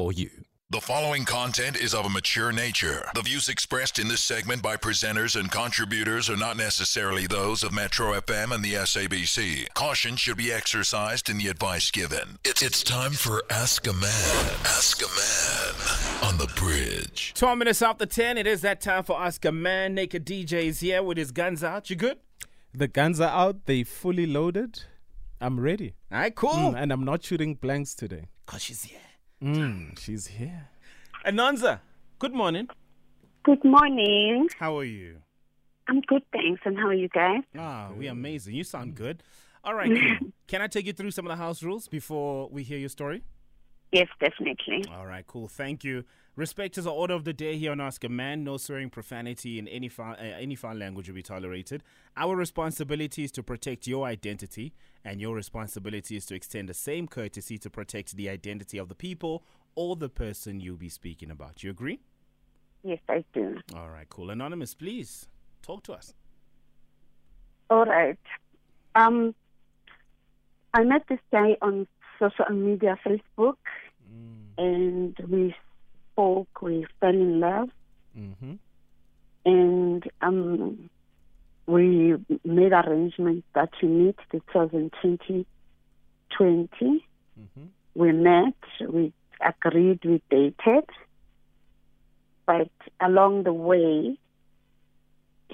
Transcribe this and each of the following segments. for you. The following content is of a mature nature. The views expressed in this segment by presenters and contributors are not necessarily those of Metro FM and the SABC. Caution should be exercised in the advice given. It's time for Ask a Man. Ask a Man on the Bridge. 12 minutes after 10, it is that time for Ask a Man. Naked DJ is here with his guns out. You good? The guns are out. They fully loaded. I'm ready. All right, cool. And I'm not shooting blanks today. Because she's here. She's here. Anonza, good morning. Good morning. How are you? I'm good, thanks. And how are you guys? We're amazing. You sound good. All right. Can I take you through some of the house rules before we hear your story? Yes, definitely. All right, cool. Thank you. Respect is the order of the day here on Ask a Man. No swearing, profanity, and any foul language will be tolerated. Our responsibility is to protect your identity, and your responsibility is to extend the same courtesy to protect the identity of the people or the person you'll be speaking about. You agree? Yes, I do. All right, cool. Anonymous, please, talk to us. All right. I met this guy on social media, Facebook, and we spoke, we fell in love, and we made arrangements that we meet. It was in 2020. We met, we agreed, we dated, but along the way,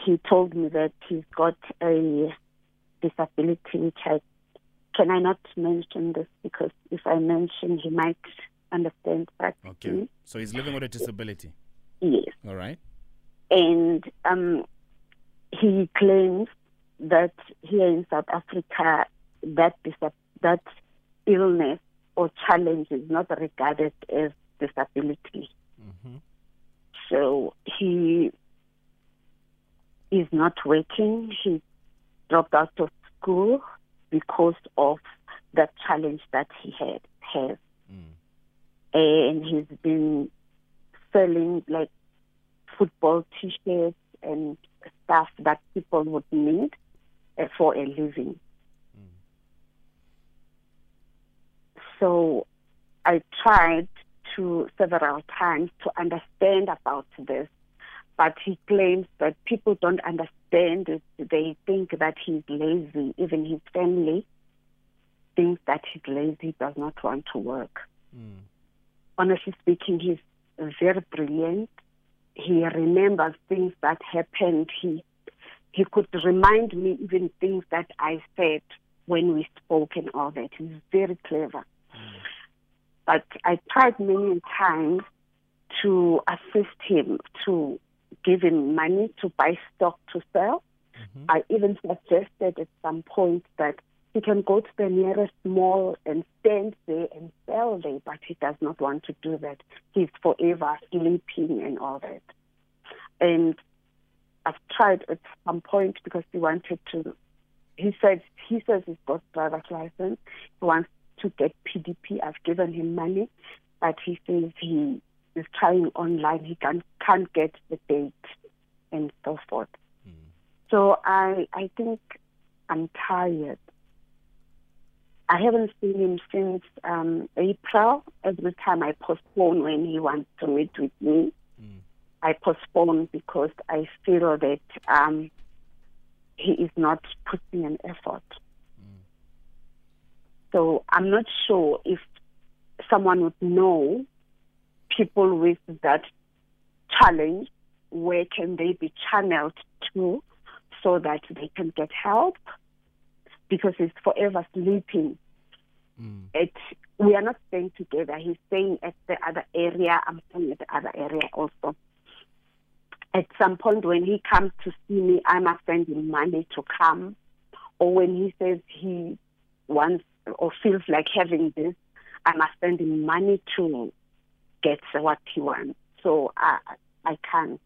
he told me that he's got a disability, which can I not mention this? Because if I mention, he might understand that. Okay. So he's living with a disability? Yes. All right. And he claims that here in South Africa, that illness or challenge is not regarded as disability. So he is not working. He dropped out of school because of the challenge that he has. And he's been selling like football t-shirts and stuff that people would need for a living. So I tried several times to understand about this, but he claims that people don't understand it. They think that he's lazy. Even his family thinks that he's lazy, does not want to work. Honestly speaking, he's very brilliant. He remembers things that happened. He could remind me even things that I said when we spoke and all that. He's very clever. But I tried many times to assist him, to give him money to buy stock to sell. I even suggested at some point that he can go to the nearest mall and stand there and sell there, but he does not want to do that. He's forever sleeping and all that. And I've tried at some point because he wanted to. He says he's got driver's license. He wants to get PDP. I've given him money, but he says he is trying online. He can't get the date and so forth. So I think I'm tired. I haven't seen him since April. Every time I postpone when he wants to meet with me, I postpone because I feel that he is not putting an effort. So I'm not sure if someone would know people with that challenge, where can they be channeled to so that they can get help? Because he's forever sleeping. We are not staying together. He's staying at the other area. I'm staying at the other area also. At some point when he comes to see me, I must send him money to come. Or when he says he wants or feels like having this, I must send him money to get what he wants. So I can't.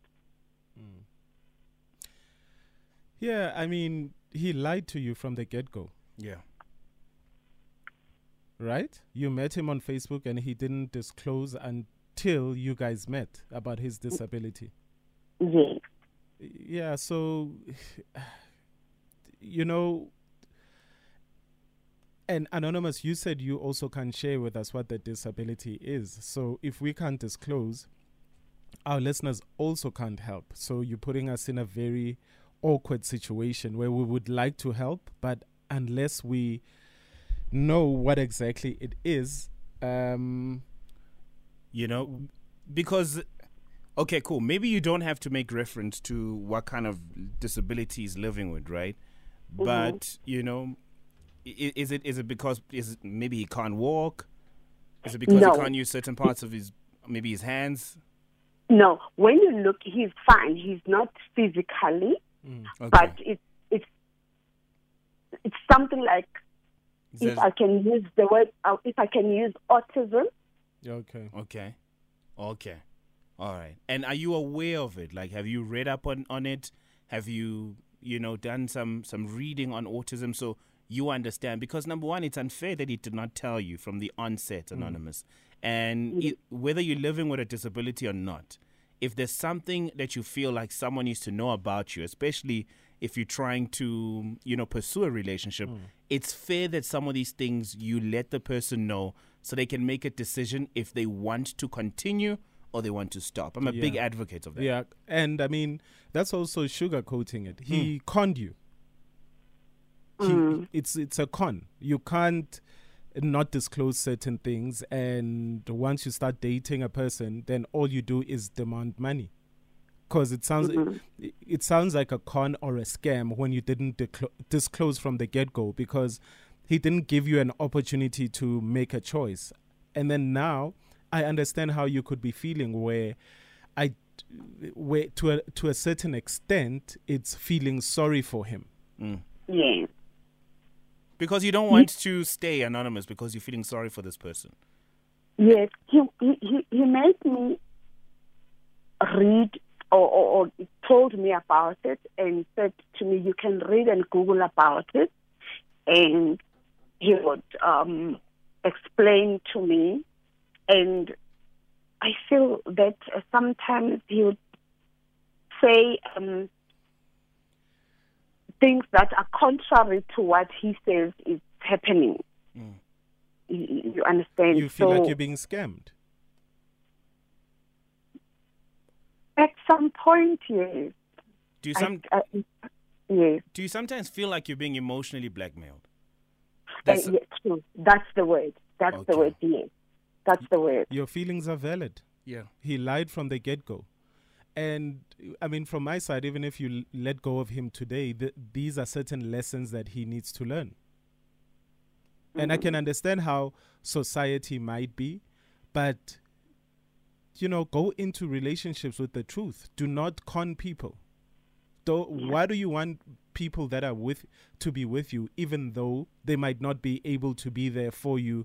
Yeah, I mean, he lied to you from the get-go. Yeah. Right? You met him on Facebook and he didn't disclose until you guys met about his disability. Yeah. Yeah, so, you know, And Anonymous, you said you also can share with us what the disability is. So if we can't disclose, our listeners also can't help. So you're putting us in a very awkward situation where we would like to help, but unless we know what exactly it is, you know, because, okay, cool. Maybe you don't have to make reference to what kind of disability he's living with, right? Mm-hmm. But, you know, is it because maybe he can't walk? Is it because he can't use certain parts of his hands? No. When you look, he's fine. He's not physically, okay. But it's something like if I can use the word, if I can use autism. Okay. All right. And are you aware of it? Like, have you read up on it? Have you, done some reading on autism? So you understand, because number one, it's unfair that it did not tell you from the onset, Anonymous. And whether you're living with a disability or not, if there's something that you feel like someone needs to know about you, especially if you're trying to, pursue a relationship, it's fair that some of these things you let the person know so they can make a decision if they want to continue or they want to stop. I'm a big advocate of that. Yeah, and I mean, that's also sugarcoating it. He conned you. It's a con. You can't not disclose certain things, and once you start dating a person, then all you do is demand money, because it sounds like a con or a scam when you didn't disclose from the get-go, because he didn't give you an opportunity to make a choice. And then now I understand how you could be feeling, where to a certain extent it's feeling sorry for him. Yeah. Because you don't want to stay anonymous because you're feeling sorry for this person. Yes, he made me read or told me about it and said to me, you can read and Google about it. And he would explain to me. And I feel that sometimes he would say things that are contrary to what he says is happening. You understand? You feel like you're being scammed? At some point, yes. Do you sometimes feel like you're being emotionally blackmailed? That's, yes, true. That's the word. That's the word, yes. That's the word. Your feelings are valid. Yeah. He lied from the get-go. And, I mean, from my side, even if you let go of him today, these are certain lessons that he needs to learn. And I can understand how society might be, but, go into relationships with the truth. Do not con people. Why do you want people that are to be with you, even though they might not be able to be there for you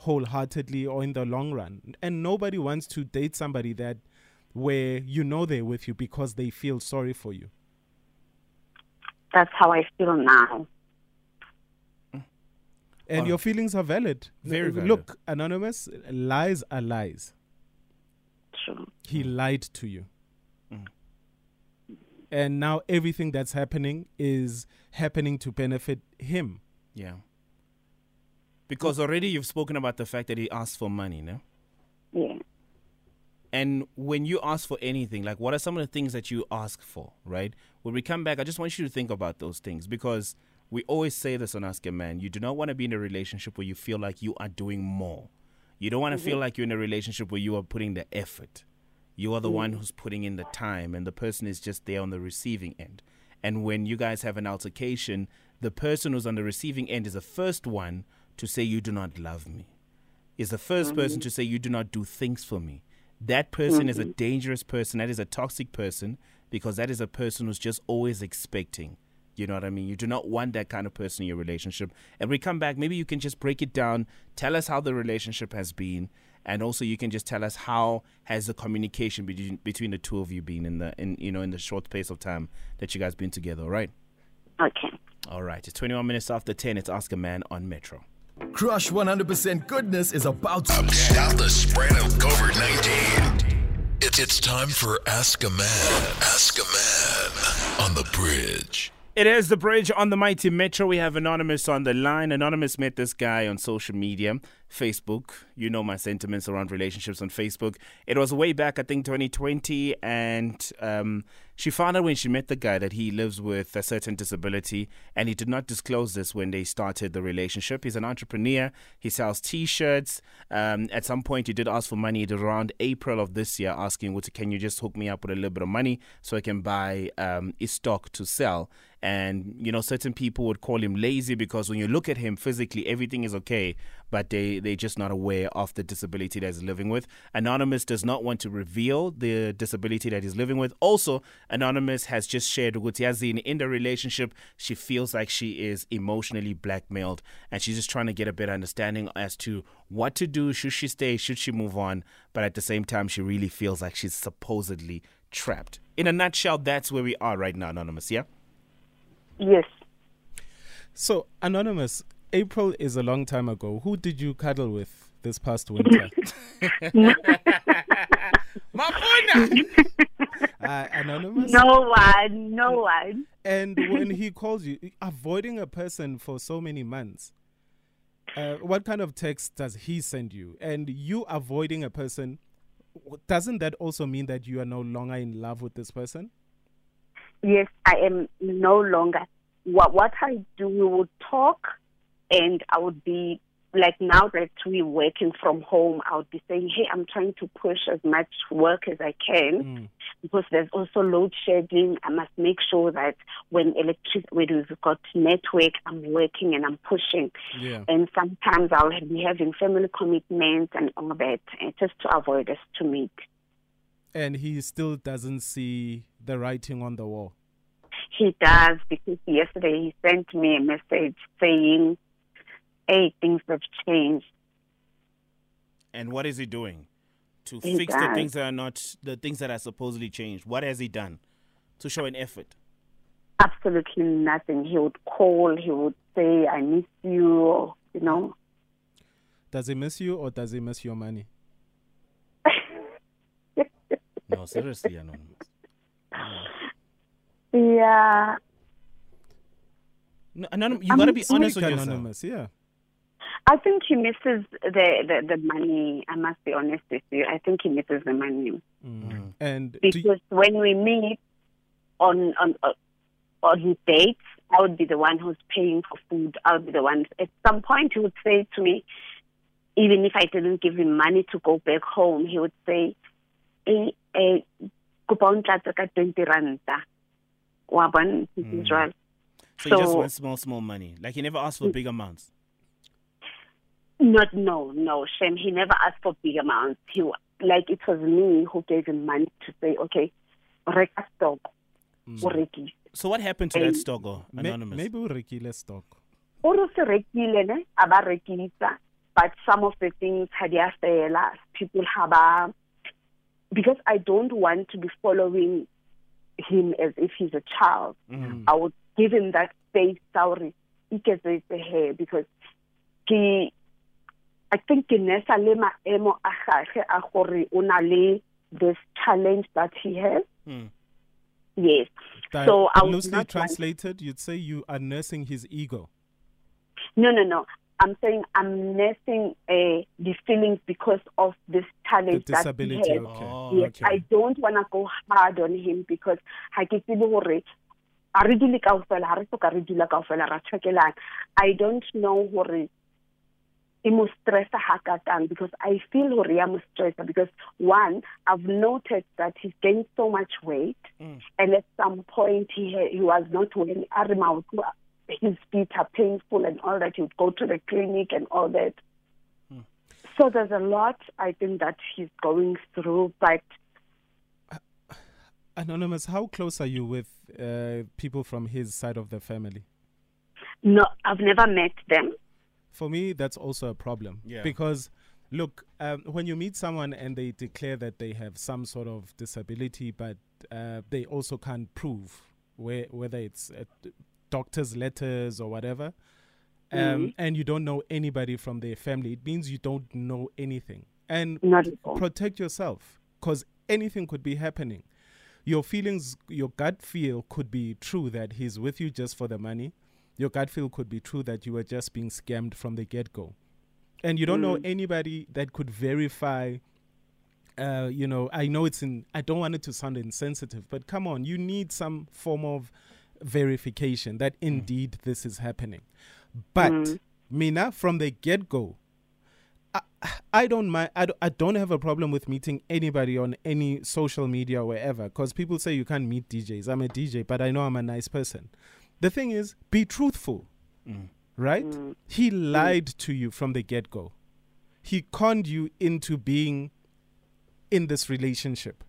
wholeheartedly or in the long run? And nobody wants to date somebody that where they're with you because they feel sorry for you. That's how I feel now. And your feelings are valid. Very valid. Look, Anonymous, lies are lies. True. He lied to you. And now everything that's happening is happening to benefit him. Yeah. Because already you've spoken about the fact that he asked for money, no? Yeah. And when you ask for anything, like what are some of the things that you ask for, right? When we come back, I just want you to think about those things, because we always say this on Ask a Man. You do not want to be in a relationship where you feel like you are doing more. You don't want to feel like you're in a relationship where you are putting the effort. You are the one who's putting in the time, and the person is just there on the receiving end. And when you guys have an altercation, the person who's on the receiving end is the first one to say, you do not love me. Is the first person to say, you do not do things for me. That person is a dangerous person. That is a toxic person, because that is a person who's just always expecting. You know what I mean? You do not want that kind of person in your relationship. And we come back, maybe you can just break it down. Tell us how the relationship has been. And also you can just tell us how has the communication between the two of you been in the short space of time that you guys been together, all right? Okay. All right. It's 21 minutes after 10. It's Ask a Man on Metro. Crush 100% goodness is about to stop the spread of COVID-19. It's time for Ask a Man on the Bridge. It is The Bridge on the Mighty Metro. We have Anonymous on the line. Anonymous met this guy on social media, Facebook. You know my sentiments around relationships on Facebook. It was way back, I think, 2020. And she found out when she met the guy that he lives with a certain disability. And he did not disclose this when they started the relationship. He's an entrepreneur. He sells T-shirts. At some point, he did ask for money around April of this year, asking, can you just hook me up with a little bit of money so I can buy a stock to sell? And, you know, certain people would call him lazy because when you look at him physically, everything is okay, but they're just not aware of the disability that he's living with. Anonymous does not want to reveal the disability that he's living with. Also, Anonymous has just shared with Yazine in the relationship, she feels like she is emotionally blackmailed, and she's just trying to get a better understanding as to what to do. Should she stay? Should she move on? But at the same time, she really feels like she's supposedly trapped. In a nutshell, that's where we are right now, Anonymous, yeah? Yes. So, Anonymous, April is a long time ago. Who did you cuddle with this past winter? Anonymous? No one. And when he calls you, avoiding a person for so many months, what kind of text does he send you? And you avoiding a person, doesn't that also mean that you are no longer in love with this person? Yes, I am no longer. What I do, we would talk, and I would be, like now that we're working from home, I would be saying, hey, I'm trying to push as much work as I can because there's also load shedding. I must make sure that when we've got network, I'm working and I'm pushing. Yeah. And sometimes I'll be having family commitments and all that, and just to avoid us to meet. And he still doesn't see the writing on the wall. He does, because yesterday he sent me a message saying, hey, things have changed. And what is he doing to fix the things that are supposedly changed? What has he done to show an effort? Absolutely nothing. He would call, he would say, I miss you, or, you know. Does he miss you or does he miss your money? No, seriously, Anonymous. Yeah. No, Anonymous, you got to be honest with yourself. Anonymous, yeah. I think he misses the money. I must be honest with you. I think he misses the money. Mm. And because when we meet on dates, I would be the one who's paying for food. I would be the one. At some point, he would say to me, even if I didn't give him money to go back home, he would say, So you just want small money. Like he never asked for big amounts. No, Shem. He never asked for big amounts. He, like, it was me who gave him money to say, okay, Reka stock. Mm. So what happened to that stock, Anonymous? Maybe Rekile stock. But some of the things people have. Because I don't want to be following him as if he's a child. Mm. I would give him that space, sorry, because he, I think this challenge that he has. Mm. Yes. That so I would loosely translated, you'd say you are nursing his ego. No. I'm saying I'm nursing the feelings because of this challenge that disability. He has. Okay. Yes, okay. I don't want to go hard on him because I don't know hore I'm stressed because I feel I'm stressed because one, I've noticed that he's gained so much weight and at some point he was not wearing armor. His feet are painful and all that. He would go to the clinic and all that. Hmm. So there's a lot, I think, that he's going through. But Anonymous, how close are you with people from his side of the family? No, I've never met them. For me, that's also a problem. Yeah. Because, look, when you meet someone and they declare that they have some sort of disability, but they also can't prove whether it's... doctor's letters or whatever, and you don't know anybody from their family, it means you don't know anything. And protect yourself, because anything could be happening. your feelings, your gut feel could be true that he's with you just for the money. Your gut feel could be true that you were just being scammed from the get-go. And you don't know anybody that could verify, you know, I know it's in, I don't want it to sound insensitive, but come on, you need some form of verification that indeed this is happening. But Mina, from the get-go, I don't mind. I don't have a problem with meeting anybody on any social media or wherever, because people say you can't meet DJs. I'm a DJ, but I know I'm a nice person. The thing is, be truthful, right? He lied to you from the get-go. He conned you into being in this relationship.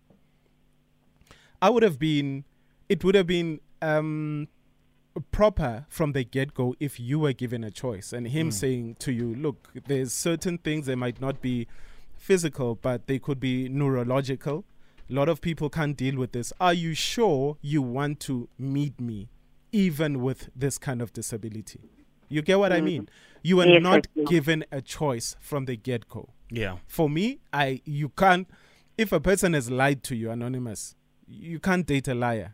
I would have been, it would have been proper from the get-go if you were given a choice and him saying to you, look, there's certain things that might not be physical, but they could be neurological. A lot of people can't deal with this. Are you sure you want to meet me even with this kind of disability? You get what I mean? You are not given a choice from the get-go. Yeah. For me, you can't, if a person has lied to you, anonymous, you can't date a liar.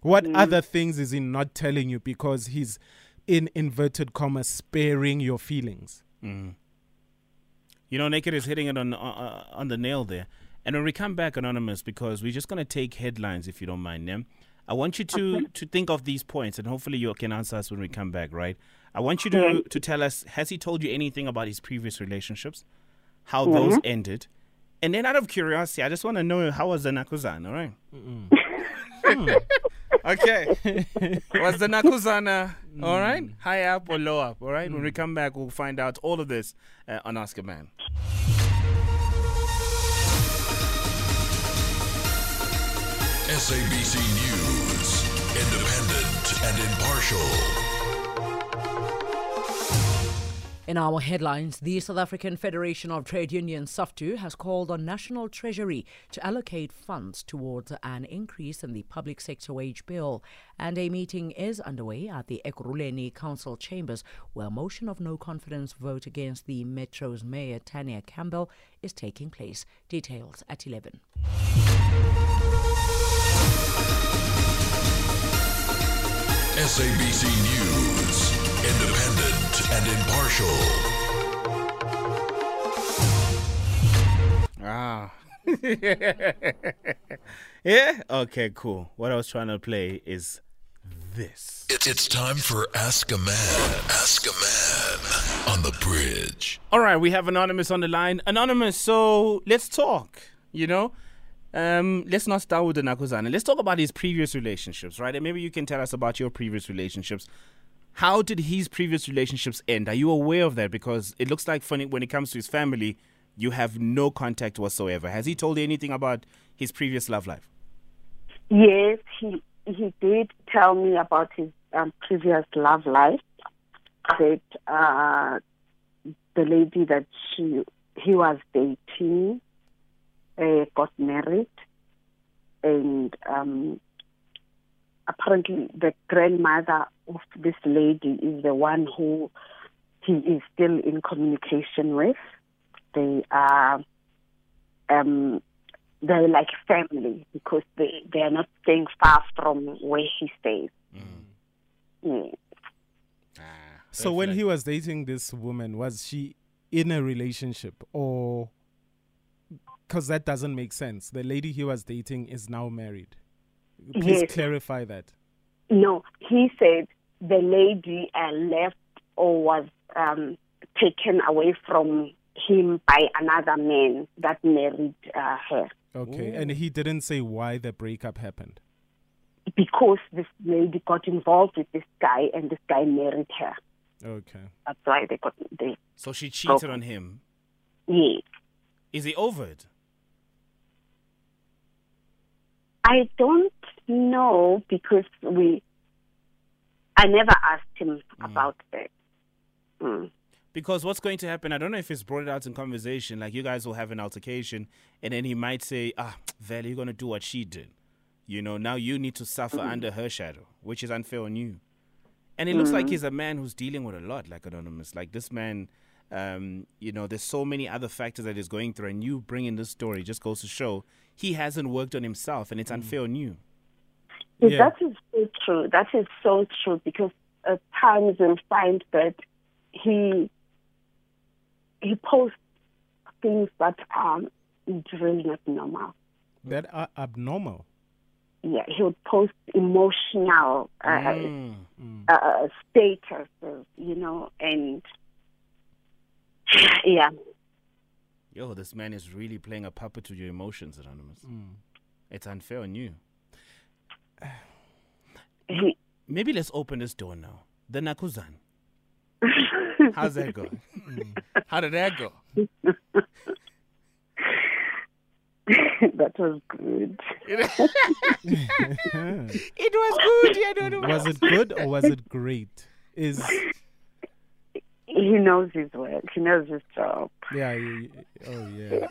What other things is he not telling you because he's, in inverted commas, sparing your feelings? You know, Naked is hitting it on the nail there. And when we come back, Anonymous, because we're just going to take headlines, if you don't mind, Nam. I want you to think of these points, and hopefully you can answer us when we come back, right? I want you to tell us, has he told you anything about his previous relationships, how those ended? And then out of curiosity, I just want to know, how was the Nakuzana, right? Okay. Was the Nakuzana all right? High up or low up, all right? When we come back, we'll find out all of this on Ask a Man. SABC News, independent and impartial. In our headlines, the South African Federation of Trade Unions, SAFTU, has called on National Treasury to allocate funds towards an increase in the public sector wage bill. And a meeting is underway at the Ekurhuleni Council Chambers, where a motion of no confidence vote against the Metro's Mayor, Tania Campbell, is taking place. Details at 11. SABC News, independent and impartial. Ah. Yeah? Okay, cool. What I was trying to play is this. It's time for Ask a Man. Ask a Man on the bridge. All right, we have Anonymous on the line. Anonymous, so let's talk, you know? Let's not start with the Nakuzana. Let's talk about his previous relationships, right? And maybe you can tell us about your previous relationships. How did his previous relationships end? Are you aware of that? Because it looks like when it comes to his family, you have no contact whatsoever. Has he told you anything about his previous love life? Yes, he did tell me about his previous love life. That the lady that he was dating got married, and apparently the grandmother of this lady is the one who he is still in communication with. They are they're like family because they are not staying far from where he stays. So when he was dating this woman, was she in a relationship or... Because that doesn't make sense. The lady he was dating is now married. Please clarify that. No, he said the lady left or was taken away from him by another man that married her. Okay, and he didn't say why the breakup happened? Because this lady got involved with this guy and this guy married her. Okay. That's why they got... So she cheated on him? Yes. Is he over it? I don't know because I never asked him about that. Because what's going to happen, I don't know if it's brought it out in conversation, like you guys will have an altercation and then he might say, Val, you're going to do what she did. You know, now you need to suffer under her shadow, which is unfair on you. And it looks like he's a man who's dealing with a lot, like Anonymous. Like this man You know, there's so many other factors that he's going through, and you bring in this story just goes to show he hasn't worked on himself, and it's unfair on you. Yeah, yeah. That is so true. That is so true, because at times you'll find that he posts things that are really not normal. That are abnormal. Yeah, he would post emotional statuses, you know, and yeah. Yo, this man is really playing a puppet to your emotions, Anonymous. It's unfair on you. Maybe let's open this door now. The Nakuzana. How's that going? How did that go? That was good. It was good. I don't know. Was it good or was it great? Is he knows his work. He knows his job. Yeah. Yeah.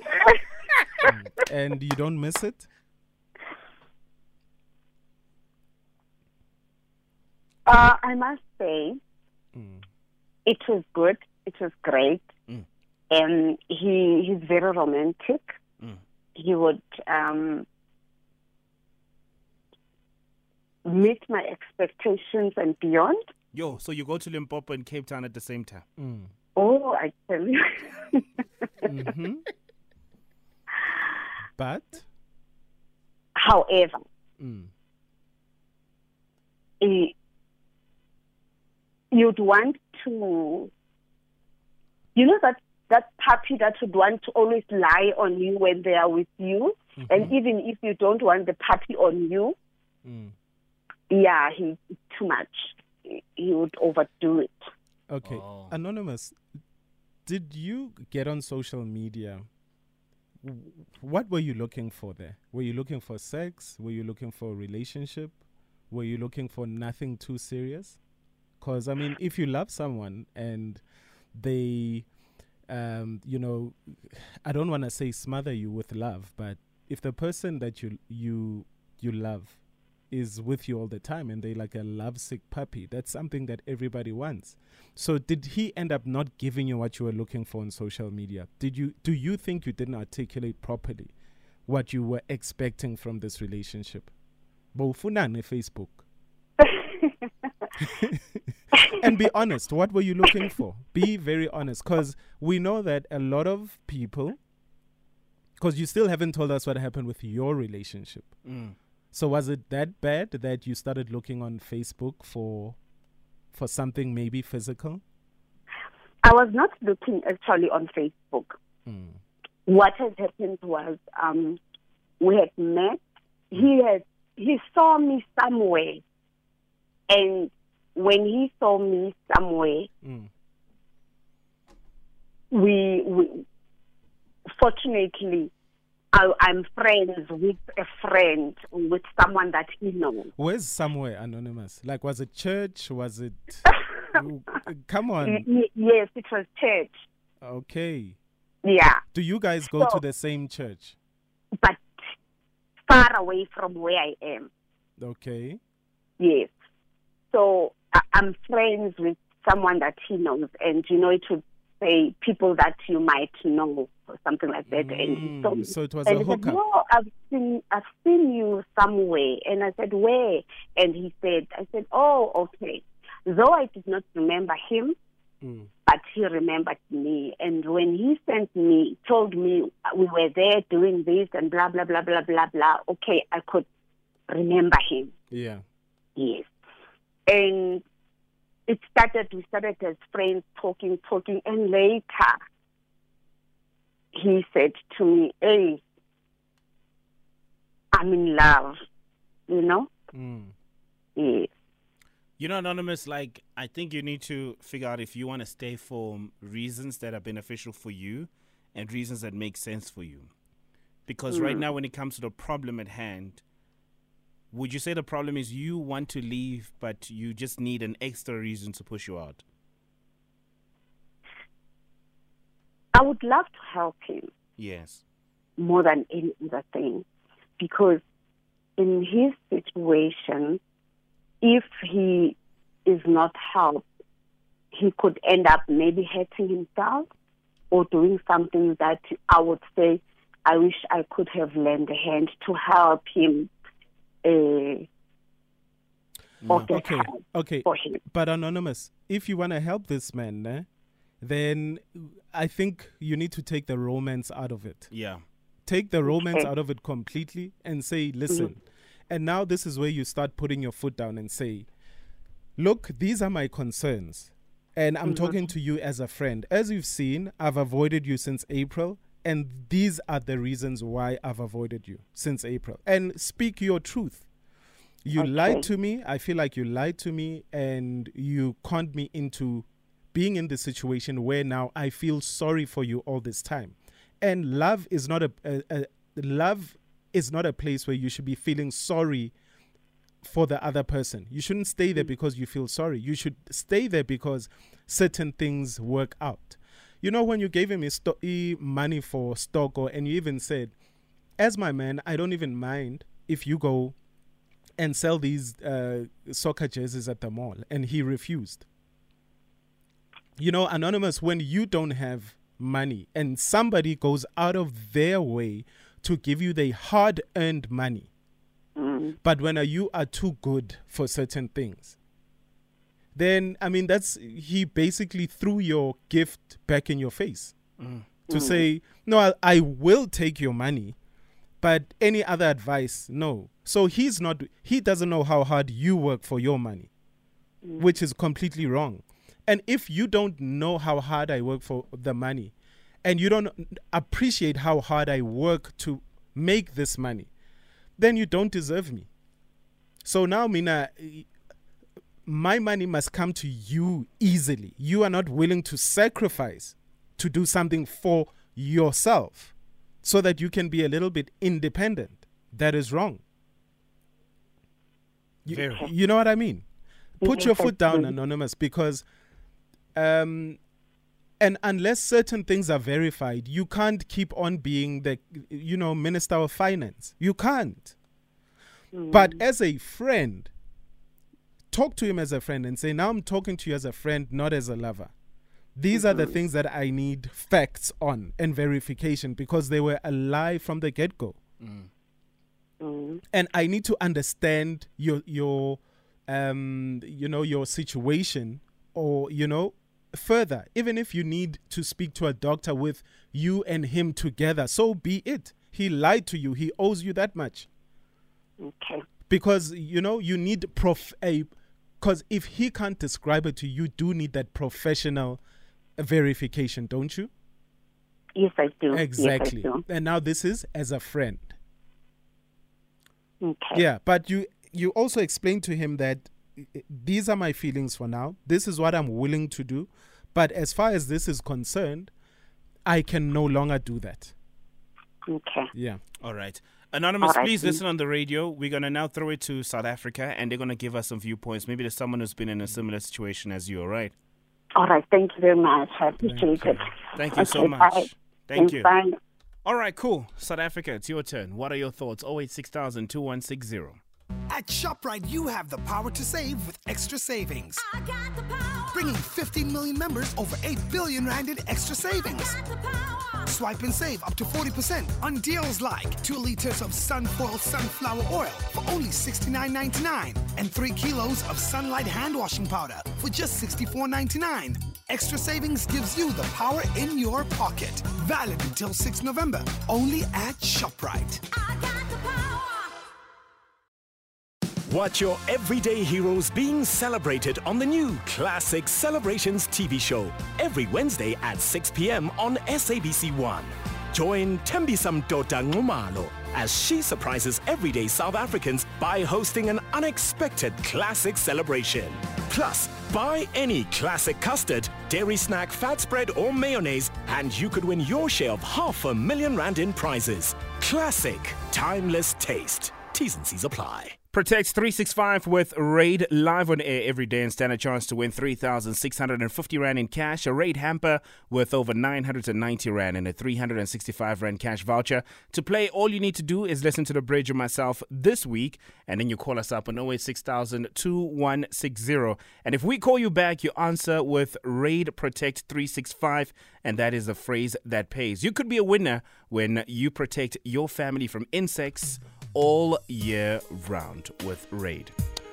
And you don't miss it? I must say, it was good. It was great. And he's very romantic. He would meet my expectations and beyond. Yo, so you go to Limpopo and Cape Town at the same time? Oh, I tell you. But? However, you'd want to, you know, that puppy that would want to always lie on you when they are with you. And even if you don't want the puppy on you, yeah, he too much. He would overdo it. Okay. Oh. Anonymous, did you get on social media? What were you looking for there? Were you looking for sex? Were you looking for a relationship? Were you looking for nothing too serious? Because, I mean, if you love someone and they... you know, I don't want to say smother you with love, but if the person that you love is with you all the time and they're like a lovesick puppy, that's something that everybody wants. So did he end up not giving you what you were looking for on social media? Do you think you didn't articulate properly what you were expecting from this relationship? Bofunane Facebook. And be honest, what were you looking for? Be very honest, because we know that a lot of people, because you still haven't told us what happened with your relationship. So was it that bad that you started looking on Facebook for something maybe physical? I was not looking actually on Facebook. What had happened was we had met. He saw me somewhere, and when he saw me somewhere, we fortunately, I'm friends with a friend, with someone that he knows. Where's somewhere, Anonymous? Like, was it church? Was it... Come on. Yes, it was church. Okay. Yeah. Do you guys go to the same church? But far away from where I am. Okay. Yes. So I'm friends with someone that he knows, and you know, it would say people that you might know or something like that. And so it was a hookup. Said, no, I've seen you somewhere, and I said, where? And he said, oh, okay. Though I did not remember him, but he remembered me. And when he told me we were there doing this and blah blah blah blah blah blah. Okay, I could remember him. Yeah. Yes. And it started, we started as friends talking. And later, he said to me, hey, I'm in love, you know? Yeah. You know, Anonymous, like, I think you need to figure out if you want to stay for reasons that are beneficial for you and reasons that make sense for you. Because right now, when it comes to the problem at hand, would you say the problem is you want to leave, but you just need an extra reason to push you out? I would love to help him. Yes. More than any other thing. Because in his situation, if he is not helped, he could end up maybe hurting himself or doing something that I would say, I wish I could have lent a hand to help him. Okay. But Anonymous, if you want to help this man, then I think you need to take the romance out of it. Yeah. Take the romance out of it completely and say, listen, and now this is where you start putting your foot down and say, look, these are my concerns. And I'm talking to you as a friend. As you've seen, I've avoided you since April. And these are the reasons why I've avoided you since April. And speak your truth. You lied to me. I feel like you lied to me and you conned me into being in this situation where now I feel sorry for you all this time. And love is not a place where you should be feeling sorry for the other person. You shouldn't stay there because you feel sorry. You should stay there because certain things work out. You know, when you gave him his money for stock, and you even said, as my man, I don't even mind if you go and sell these soccer jerseys at the mall. And he refused. You know, Anonymous, when you don't have money and somebody goes out of their way to give you the hard-earned money, but when you are too good for certain things, then, I mean, he basically threw your gift back in your face to say, no, I will take your money, but any other advice, no. So he doesn't know how hard you work for your money, which is completely wrong. And if you don't know how hard I work for the money, and you don't appreciate how hard I work to make this money, then you don't deserve me. So now, Mina, my money must come to you easily. You are not willing to sacrifice to do something for yourself so that you can be a little bit independent. That is wrong. You know what I mean? Put your foot down, Anonymous, because and unless certain things are verified, you can't keep on being the, you know, Minister of Finance. You can't. But as a friend, talk to him as a friend and say, now I'm talking to you as a friend, not as a lover. These are the things that I need facts on and verification, because they were a lie from the get-go. And I need to understand your situation, or, you know, further. Even if you need to speak to a doctor with you and him together, so be it. He lied to you. He owes you that much. Okay. Because, you know, you need because if he can't describe it to you, you do need that professional verification, don't you? Yes, I do. Exactly. Yes, I do. And now this is as a friend. Okay. Yeah, but you also explained to him that these are my feelings for now. This is what I'm willing to do. But as far as this is concerned, I can no longer do that. Okay. Yeah. All right. Anonymous, please listen on the radio. We're going to now throw it to South Africa, and they're going to give us some viewpoints. Maybe there's someone who's been in a similar situation as you, all right? All right. Thank you very much. I appreciate it. Thank you so much. Bye. Thank you. Bye. All right, cool. South Africa, it's your turn. What are your thoughts? 086002160. At ShopRite, you have the power to save with extra savings. I got the power. Bringing 15 million members over 8 billion rand in extra savings. I got the power. Swipe and save up to 40% on deals like 2 liters of Sunfoil sunflower oil for only $69.99 and 3 kilos of Sunlight hand washing powder for just $64.99. Extra savings gives you the power in your pocket. Valid until 6 November, only at ShopRite. I got the power. Watch your everyday heroes being celebrated on the new Classic Celebrations TV show every Wednesday at 6 p.m. on SABC1. Join Tembisam Dota Ngumalo as she surprises everyday South Africans by hosting an unexpected classic celebration. Plus, buy any classic custard, dairy snack, fat spread or mayonnaise and you could win your share of R500,000 in prizes. Classic, timeless taste. T's and C's apply. Protect 365 with Raid live on air every day and stand a chance to win 3,650 Rand in cash, a Raid hamper worth over 990 Rand and a 365 Rand cash voucher. To play, all you need to do is listen to the bridge of myself this week and then you call us up on 086,000 2160. And if we call you back, you answer with Raid Protect 365 and that is the phrase that pays. You could be a winner when you protect your family from insects all year round with Raid.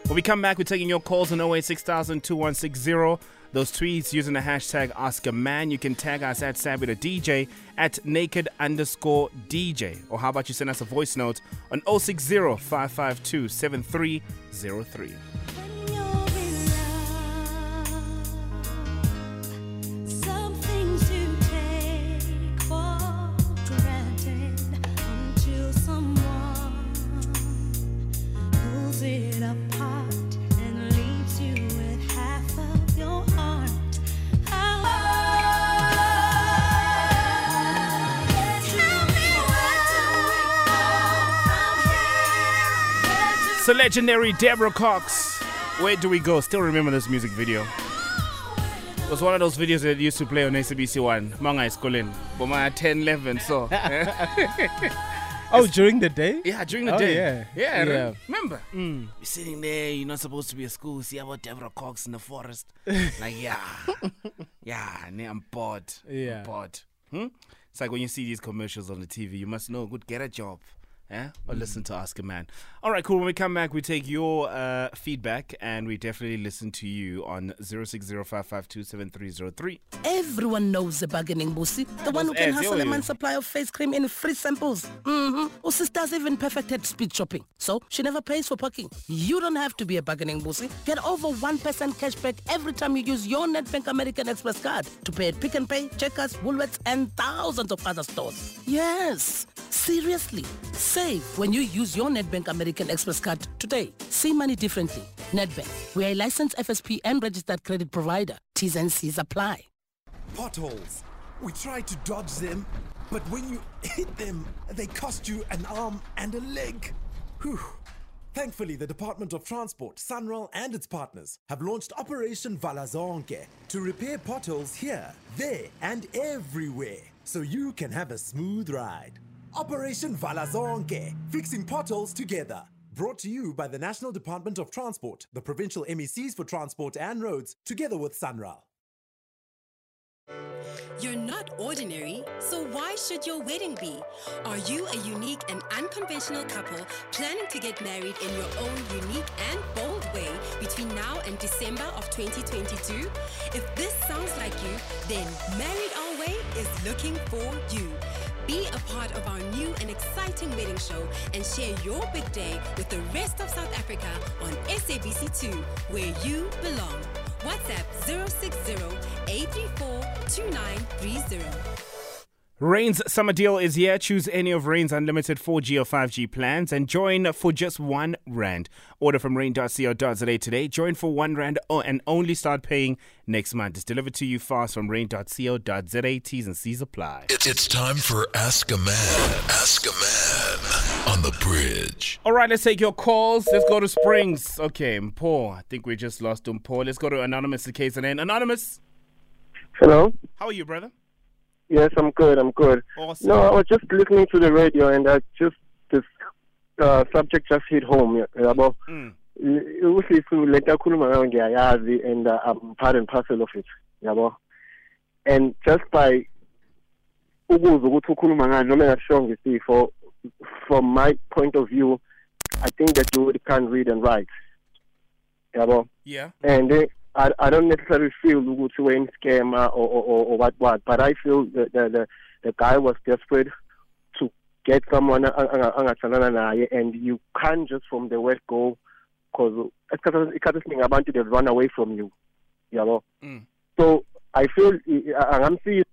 When we come back, we're taking your calls on 086,000 2160. Those tweets using the hashtag AskAMan. You can tag us at SabiTheDJ, at Naked_DJ. Or how about you send us a voice note on 060-552-7303. So legendary Deborah Cox, where do we go? Still remember this music video. It was one of those videos that used to play on SABC1. Manga is calling, but my 10, 11, so. Oh, during the day? Yeah, during the day. Yeah. Remember? Mm. You're sitting there, you're not supposed to be at school, see about Deborah Cox in the forest. Like, I'm bored. Yeah. I'm bored. It's like when you see these commercials on the TV, you must know, good, get a job. Or listen to Ask a Man. All right, cool. When we come back, we take your feedback and we definitely listen to you on 060-552-7303. Everyone knows the bargaining Busi, the one who can hustle a man's supply of face cream in free samples. Or sister's even perfected speed shopping, so she never pays for parking. You don't have to be a bargaining Busi. Get over 1% cashback every time you use your Nedbank American Express card to pay at Pick and Pay, Checkers, Woolworths, and thousands of other stores. Yes, seriously. Save when you use your Nedbank American Express card today. See money differently. Nedbank. We are a licensed FSP and registered credit provider. T's and C's apply. Potholes. We try to dodge them, but when you hit them, they cost you an arm and a leg. Whew. Thankfully, the Department of Transport, Sanral and its partners have launched Operation Vala Zonke to repair potholes here, there and everywhere so you can have a smooth ride. Operation Vala Zonke, fixing potholes together. Brought to you by the National Department of Transport, the provincial MECs for Transport and Roads, together with Sanral. You're not ordinary, so why should your wedding be? Are you a unique and unconventional couple planning to get married in your own unique and bold way between now and December of 2022? If this sounds like you, then Married Our Way is looking for you. Be a part of our new and exciting wedding show and share your big day with the rest of South Africa on SABC2, where you belong. WhatsApp 060-834-2930. Rain's summer deal is here. Choose any of Rain's unlimited 4G or 5G plans and join for just R1. Order from rain.co.za today. Join for R1 and only start paying next month. It's delivered to you fast from rain.co.za. T's and C's apply. It's time for Ask a Man. Ask a Man on the bridge. All right, let's take your calls. Let's go to Springs. Okay, Mpo. I think we just lost Mpo. Let's go to Anonymous to KZN. Anonymous. Hello. How are you, brother? Yes, I'm good. Awesome. No, I was just listening to the radio and this subject just hit home. And I'm part and parcel of it. And just by from my point of view, I think that you can't read and write. Yeah. And I don't necessarily feel Lugutuane scammer or what, but I feel the guy was desperate to get someone and you can't just from the word go because it's thing about they've run away from you. So I feel I'm seeing.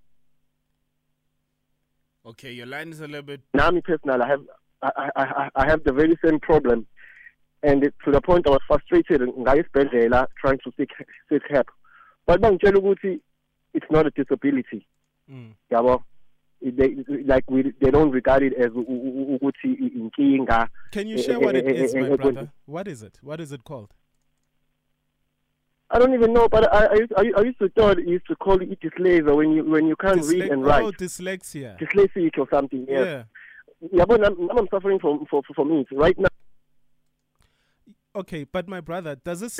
Okay, your line is a little bit. Now me personal, I have the very same problem. And to the point I was frustrated and I spent trying to seek help. But it's not a disability. they don't regard it as inkinga. Can you share what it is, my brother? What is it? What is it called? I don't even know, but I used to thought it used to call it dyslexia when you can't read and write. Oh, dyslexia. Dyslexic or something. Yes. Yeah, but I'm suffering from it right now. Okay, but my brother, does this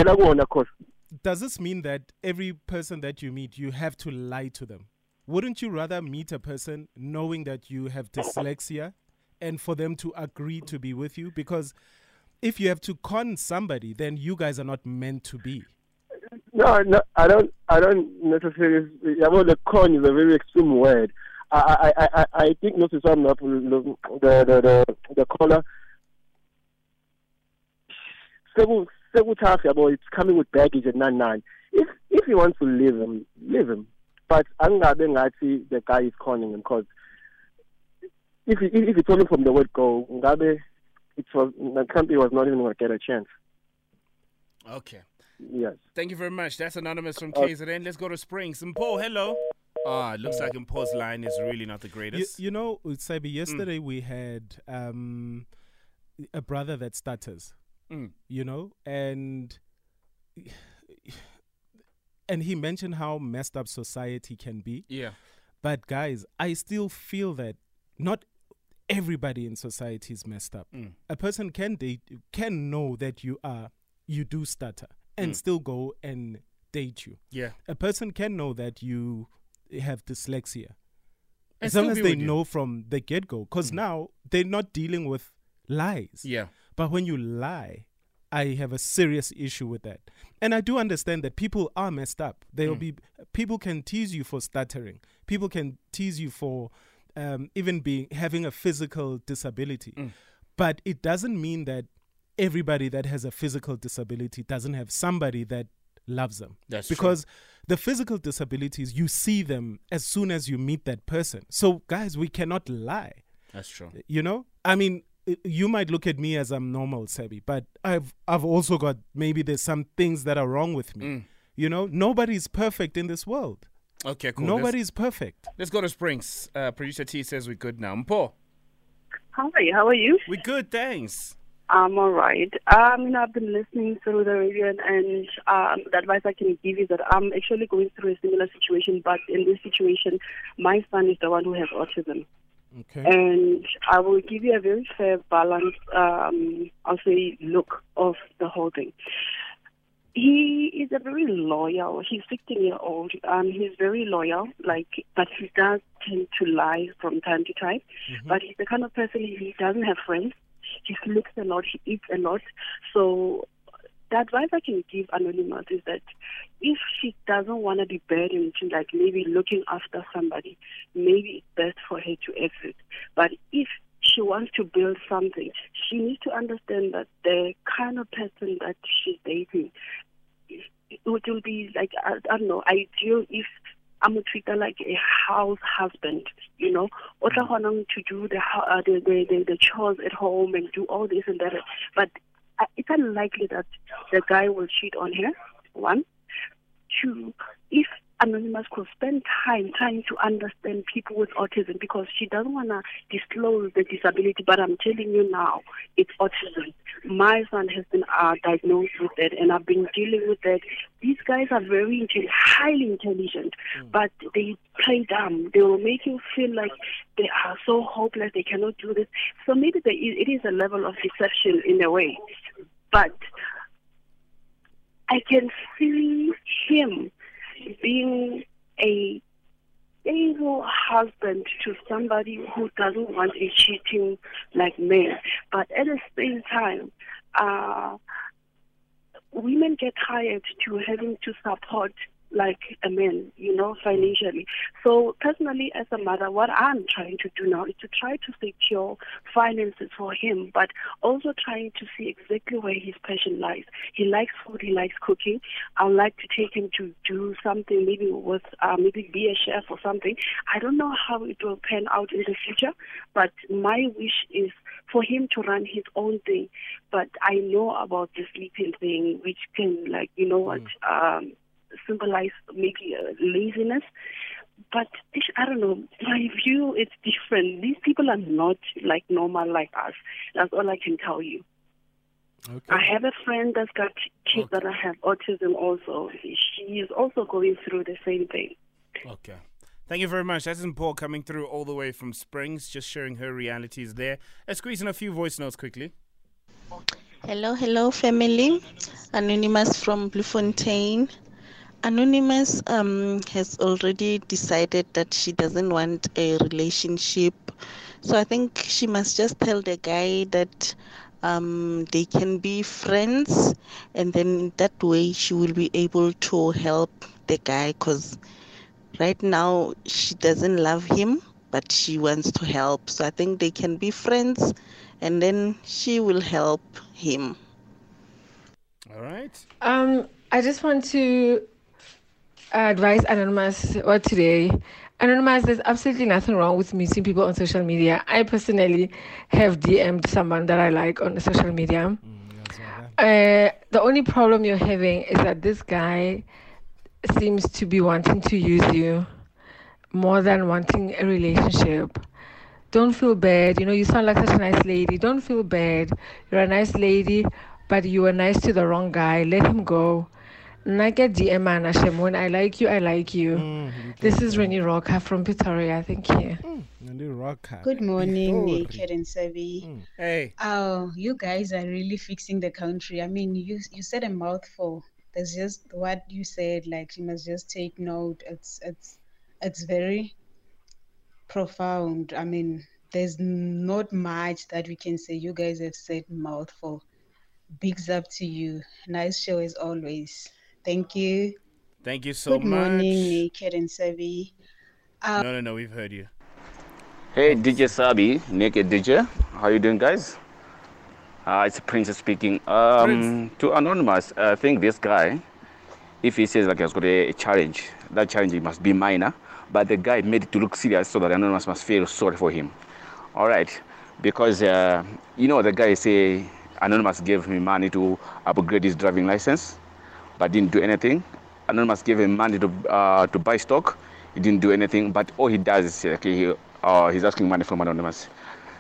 mean that every person that you meet, you have to lie to them? Wouldn't you rather meet a person knowing that you have dyslexia and for them to agree to be with you? Because if you have to con somebody, then you guys are not meant to be. No, I don't necessarily. Well, the con is a very extreme word. I think not to sum up the caller. It's coming with baggage and none. If he wants to leave him. But I'm not going to see the guy is calling him, because if he told him from the word go, the company was not even going to get a chance. Okay. Yes. Thank you very much. That's Anonymous from KZN. Let's go to Springs. Mpo, hello. Ah, looks like Mpo's line is really not the greatest. You know, Sabi, yesterday we had a brother that stutters, you know, and he mentioned how messed up society can be. Yeah. But guys, I still feel that not everybody in society is messed up. A person can know that you do stutter and still go and date you. Yeah. A person can know that you have dyslexia. As long as they know from the get-go. Because now they're not dealing with lies. Yeah. But when you lie, I have a serious issue with that. And I do understand that people are messed up. People can tease you for stuttering. People can tease you for even having a physical disability. But it doesn't mean that everybody that has a physical disability doesn't have somebody that loves them. That's because the physical disabilities, you see them as soon as you meet that person. So guys, we cannot lie. That's true. You know? I mean, you might look at me as I'm normal, Sebi, but I've also got, maybe there's some things that are wrong with me. You know, nobody's perfect in this world. Okay, cool. Nobody's perfect. Let's go to Springs. Producer T says we're good now. Mpo. Hi, how are you? We're good, thanks. I'm all right. I've been listening through the radio, and the advice I can give is that I'm actually going through a similar situation, but in this situation, my son is the one who has autism. Okay. And I will give you a very fair balance, I'll say, look of the whole thing. He is a very loyal, he's 16-year-old, he's very loyal, but he does tend to lie from time to time. Mm-hmm. But he's the kind of person, he doesn't have friends, he sleeps a lot, he eats a lot. So the advice I can give Anonymous is that if she doesn't want to be burdened, maybe looking after somebody, maybe it's best for her to exit. But if she wants to build something, she needs to understand that the kind of person that she's dating, it will be ideal if I'm going to treat her like a house husband, you know. Mm-hmm. To do the chores at home and do all this and that. But it's unlikely that the guy will cheat on her, one. Two, if Anonymous could spend time trying to understand people with autism, because she doesn't want to disclose the disability, but I'm telling you now, it's autism. My son has been diagnosed with that, and I've been dealing with that. These guys are very highly intelligent, but they play dumb. They will make you feel like they are so hopeless, they cannot do this. So maybe it is a level of deception in a way, but I can see him being a able husband to somebody who doesn't want a cheating man. But at the same time, women get tired to having to support a man, you know, financially. So personally, as a mother, what I'm trying to do now is to try to secure finances for him, but also trying to see exactly where his passion lies. He likes food, he likes cooking. I would like to take him to do something, maybe be a chef or something. I don't know how it will pan out in the future, but my wish is for him to run his own thing. But I know about the sleeping thing, which can symbolize maybe laziness, But I don't know, my view is different. These people are not like normal like us. That's all I can tell you. Okay. I have a friend that's got kids that have autism also. She is also going through the same thing. Okay. Thank you very much. That's Paul coming through all the way from Springs, just sharing her realities there. Let's squeeze in a few voice notes quickly. Hello, family. Anonymous from Bluefontaine. Anonymous has already decided that she doesn't want a relationship. So I think she must just tell the guy that they can be friends, and then that way she will be able to help the guy, because right now she doesn't love him, but she wants to help. So I think they can be friends, and then she will help him. All right. I just want to advise Anonymous what today. Anonymous, there's absolutely nothing wrong with meeting people on social media. I personally have DM'd someone that I like on social media. The only problem you're having is that this guy seems to be wanting to use you more than wanting a relationship. Don't feel bad. You know, you sound like such a nice lady. Don't feel bad. You're a nice lady, but you were nice to the wrong guy. Let him go. Nugget DM Anashem, when I like you. Mm-hmm. This is Rene Rocka from Pretoria. Thank you. Rene Rocka. Good morning, Naked and Sabi. Hey. Oh, you guys are really fixing the country. I mean, you said a mouthful. That's just what you said. Like, you must just take note. It's very profound. I mean, there's not much that we can say. You guys have said mouthful. Bigs up to you. Nice show as always. Thank you. Thank you so much. Good morning, Naked and Sabi. No, we've heard you. Hey, DJ Sabi, Naked DJ. How you doing, guys? It's Prince speaking. To Anonymous, I think this guy, if he says like he's got a challenge, that challenge must be minor, but the guy made it to look serious so that Anonymous must feel sorry for him. All right, because, you know, the guy say, Anonymous gave me money to upgrade his driving license, but didn't do anything. Anonymous gave him money to buy stock. He didn't do anything, but all he does is he's asking money from Anonymous.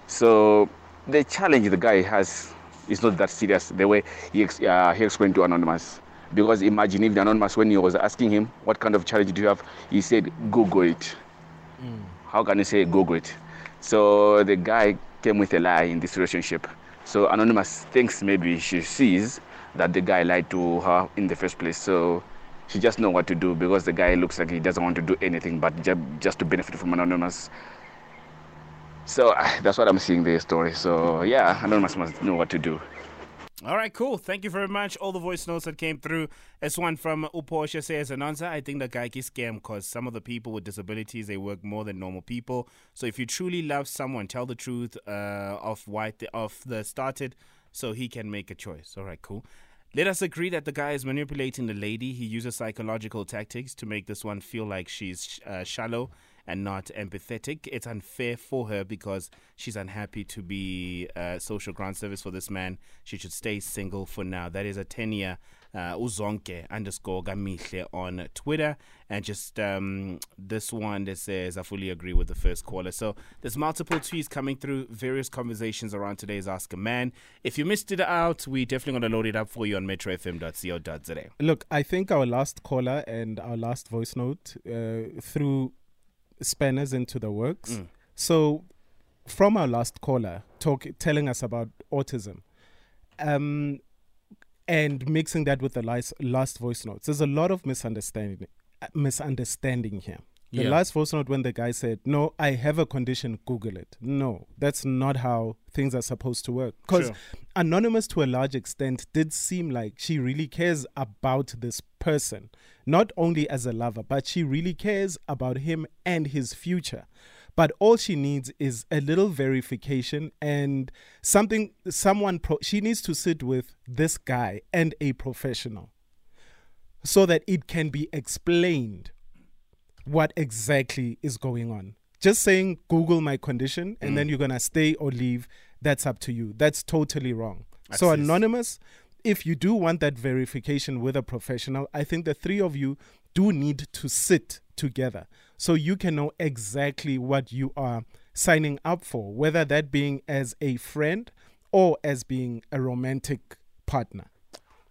So the challenge the guy has is not that serious, the way he explained to Anonymous. Because imagine if the Anonymous, when he was asking him, what kind of challenge do you have? He said, Google it. How can you say Google it? So the guy came with a lie in this relationship. So Anonymous thinks maybe she sees that the guy lied to her in the first place. So she just knows what to do, because the guy looks like he doesn't want to do anything but just to benefit from Anonymous. So that's what I'm seeing the story. So yeah, Anonymous must know what to do. All right, cool. Thank you very much. All the voice notes that came through. As one from Uposha says, announcer, I think that guy is scam because some of the people with disabilities, they work more than normal people. So if you truly love someone, tell the truth of the started so he can make a choice. All right, cool. Let us agree that the guy is manipulating the lady. He uses psychological tactics to make this one feel like she's shallow and not empathetic. It's unfair for her because she's unhappy to be social ground service for this man. She should stay single for now. That is a Tania Uzonke _ Gamihle on Twitter. And just this one that says, I fully agree with the first caller. So there's multiple tweets coming through, various conversations around today's Ask a Man. If you missed it out, we definitely going to load it up for you on metrofm.co.za. Look, I think our last caller and our last voice note through spanners into the works. So from our last caller telling us about autism and mixing that with the last voice notes, there's a lot of misunderstanding here. The last voice note, when the guy said, no, I have a condition, Google it. No, that's not how things are supposed to work. Because Anonymous, to a large extent, did seem like she really cares about this person, not only as a lover, but she really cares about him and his future. But all she needs is a little verification and she needs to sit with this guy and a professional so that it can be explained what exactly is going on. Just saying, Google my condition, and then you're going to stay or leave, that's up to you. That's totally wrong. So Anonymous, if you do want that verification with a professional, I think the three of you do need to sit together so you can know exactly what you are signing up for, whether that being as a friend or as being a romantic partner.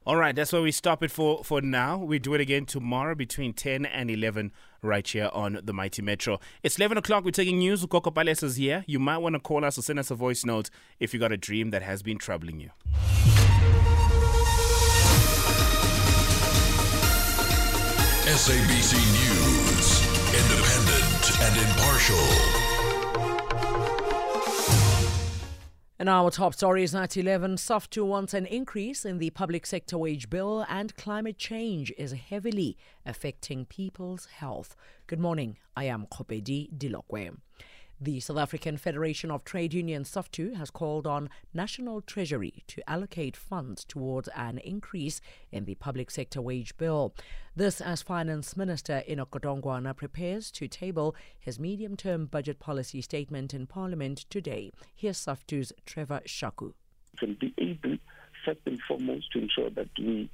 All right, that's where we stop it for now. We do it again tomorrow between 10 and 11 right here on the Mighty Metro. It's 11 o'clock. We're taking news. Kokopales is here. You might want to call us or send us a voice note if you got a dream that has been troubling you. SABC News. Independent and impartial. And our top story is 9-11. SAFTU wants an increase in the public sector wage bill, and climate change is heavily affecting people's health. Good morning. I am Kopedi Dilokwe. The South African Federation of Trade Unions, SAFTU, has called on National Treasury to allocate funds towards an increase in the public sector wage bill. This as Finance Minister Enoch Godongwana prepares to table his medium-term budget policy statement in Parliament today. Here's SAFTU's Trevor Shaku. We'll be able, first and foremost, to ensure that we